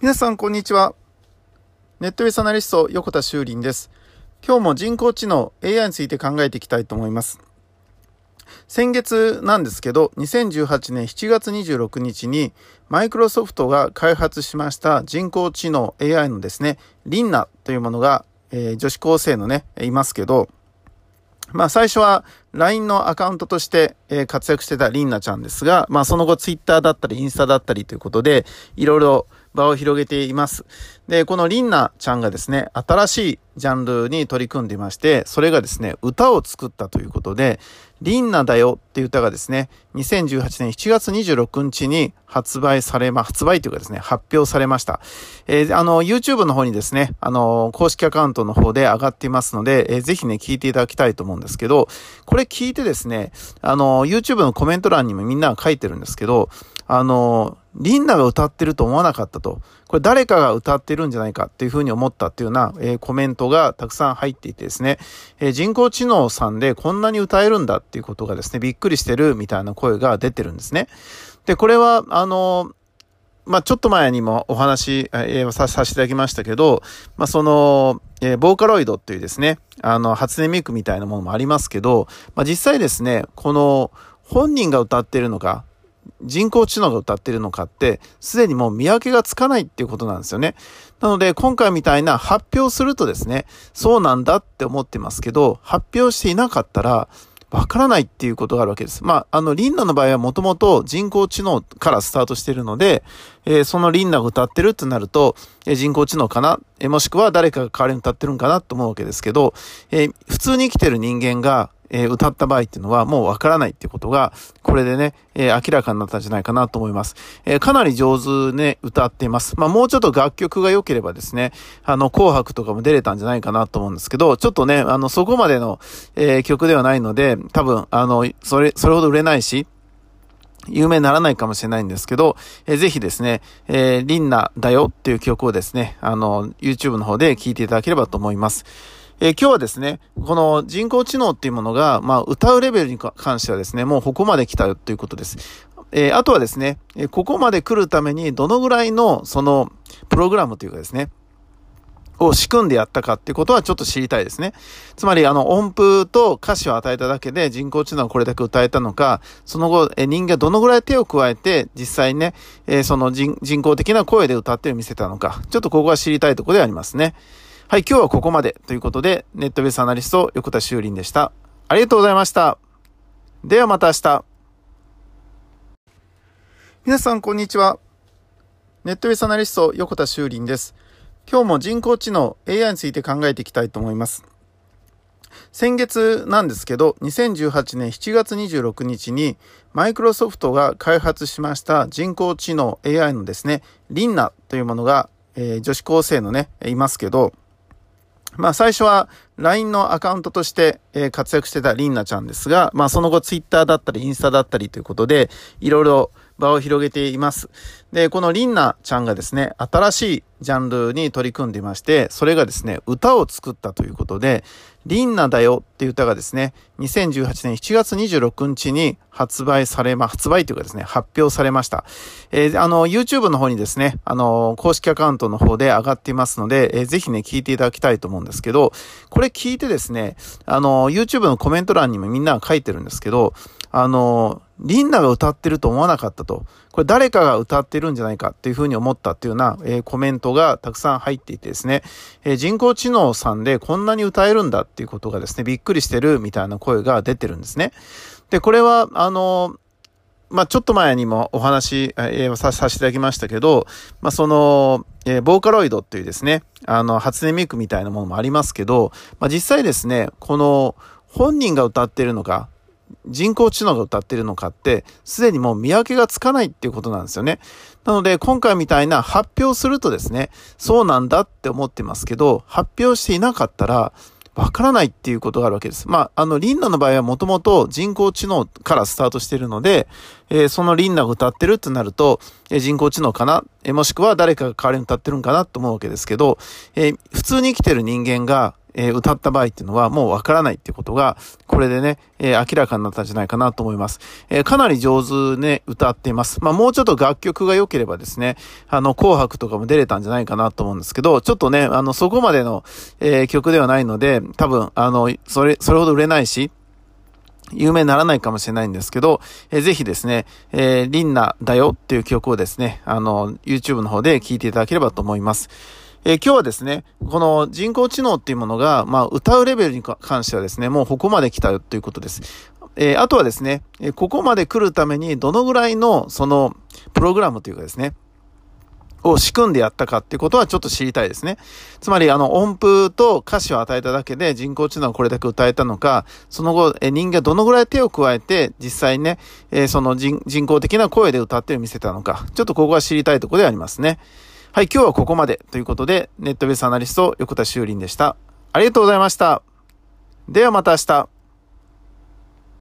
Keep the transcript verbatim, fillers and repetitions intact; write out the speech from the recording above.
皆さんこんにちは。ネットニュースアナリスト横田修林です。今日も人工知能 エーアイ について考えていきたいと思います。先月なんですけどにせんじゅうはちねんしちがつにじゅうろくにちにマイクロソフトが開発しました人工知能 エーアイ のですねリンナというものが、えー、女子高生のねいますけど、まあ最初は ライン のアカウントとして活躍してたリンナちゃんですが、まあその後 Twitter だったりインスタだったりということでいろいろ場を広げています。で、このリンナちゃんがですね、新しいジャンルに取り組んでいまして、それがですね、歌を作ったということで、リンナだよっていう歌がですね、にせんじゅうはちねんしちがつにじゅうろくにちに発売されま、発売というかですね、発表されました。えー、あの、YouTube の方にですね、あの、公式アカウントの方で上がっていますので、えー、ぜひね、聞いていただきたいと思うんですけど、これ聞いてですね、あの、YouTube のコメント欄にもみんなが書いてるんですけど、あの、リンナが歌ってると思わなかったと。これ誰かが歌ってるんじゃないかっていうふうに思ったっていうような、えー、コメントがたくさん入っていてですね、えー、人工知能さんでこんなに歌えるんだっていうことがですね、びっくりしてるみたいな声が出てるんですね。で、これは、あの、まあ、ちょっと前にもお話、えー、させていただきましたけど、まあ、その、えー、ボーカロイドっていうですね、あの、初音ミクみたいなものもありますけど、まあ、実際ですね、この、本人が歌ってるのか、人工知能が歌ってるのかってすでにもう見分けがつかないっていうことなんですよね。なので今回みたいな発表するとですね、そうなんだって思ってますけど、発表していなかったらわからないっていうことがあるわけです。まあ、あのリンナの場合はもともと人工知能からスタートしているので、えー、そのリンナが歌ってるってなると、えー、人工知能かな、えー、もしくは誰かが代わりに歌ってるんかなと思うわけですけど、えー、普通に生きてる人間がえー、歌った場合っていうのはもうわからないっていうことがこれでね、えー、明らかになったんじゃないかなと思います。えー、かなり上手ね歌っています。まあもうちょっと楽曲が良ければですね、あの紅白とかも出れたんじゃないかなと思うんですけど、ちょっとねあのそこまでの、えー、曲ではないので、多分あのそれそれほど売れないし。有名にならないかもしれないんですけど、えー、ぜひですね、えー、リンナだよっていう曲をですね、あの、YouTube の方で聴いていただければと思います。えー、今日はですね、この人工知能っていうものが、まあ、歌うレベルに関してはですね、もうここまで来たよということです。えー、あとはですね、ここまで来るためにどのぐらいの、その、プログラムというかですね、を仕組んでやったかっていうことはちょっと知りたいですね。つまりあの音符と歌詞を与えただけで人工知能はこれだけ歌えたのか、その後え人間はどのぐらい手を加えて実際にね、えー、その 人, 人工的な声で歌ってる見せたのか、ちょっとここは知りたいところでありますね。はい、今日はここまでということでネットニュースアナリスト横田修林でした。ありがとうございました。ではまた明日。皆さんこんにちは。ネットニュースアナリスト横田修林です。今日も人工知能 エーアイ について考えていきたいと思います。先月なんですけど、にせんじゅうはちねんしちがつにじゅうろくにちにマイクロソフトが開発しました人工知能 エーアイ のですね、リンナというものが、えー、女子高生のね、いますけど、まあ最初は ライン のアカウントとして活躍してたリンナちゃんですが、まあその後 Twitter だったりインスタだったりということでいろいろ場を広げています。で、このリンナちゃんがですね、新しいジャンルに取り組んでいまして、それがですね、歌を作ったということで、リンナだよっていう歌がですね、にせんじゅうはちねんしちがつにじゅうろくにちに発売されま、発売というかですね、発表されました。えー、あの、YouTube の方にですね、あの、公式アカウントの方で上がっていますので、えー、ぜひね、聞いていただきたいと思うんですけど、これ聞いてですね、あの、YouTube のコメント欄にもみんなが書いてるんですけど、あの、リンナが歌ってると思わなかったと。これ誰かが歌ってるんじゃないかっていうふうに思ったっていうような、えー、コメントがたくさん入っていてですね、えー、人工知能さんでこんなに歌えるんだっていうことがですね、びっくりしてるみたいな声が出てるんですね。で、これは、あの、まあ、ちょっと前にもお話、えー、させていただきましたけど、まあ、その、えー、ボーカロイドっていうですね、あの、初音ミクみたいなものもありますけど、まあ、実際ですね、この、本人が歌ってるのか、人工知能が歌ってるのかってすでにもう見分けがつかないっていうことなんですよね。なので今回みたいな発表するとですね、そうなんだって思ってますけど、発表していなかったらわからないっていうことがあるわけです。まあ、あのリンナの場合はもともと人工知能からスタートしているので、えー、そのリンナが歌ってるってなると、えー、人工知能かな、えー、もしくは誰かが代わりに歌ってるんかなと思うわけですけど、えー、普通に生きてる人間がえー、歌った場合っていうのはもうわからないっていうことが、これでね、えー、明らかになったんじゃないかなと思います。えー、かなり上手ね、歌っています。まあ、もうちょっと楽曲が良ければですね、あの、紅白とかも出れたんじゃないかなと思うんですけど、ちょっとね、あの、そこまでの、えー、曲ではないので、多分、あの、それ、それほど売れないし、有名にならないかもしれないんですけど、えー、ぜひですね、えー、リンナだよっていう曲をですね、あの、YouTube の方で聴いていただければと思います。えー、今日はですね、この人工知能っていうものが、まあ、歌うレベルに関してはですね、もうここまで来たよということです。えー、あとはですね、ここまで来るためにどのぐらいの、その、プログラムというかですね、を仕組んでやったかっていうことはちょっと知りたいですね。つまりあの音符と歌詞を与えただけで人工知能がこれだけ歌えたのか、その後え人間どのぐらい手を加えて実際ね、えー、その 人, 人工的な声で歌ってる見せたのか、ちょっとここが知りたいところでありますね。はい、今日はここまでということで、ネットベースアナリスト横田修林でした。ありがとうございました。ではまた明日。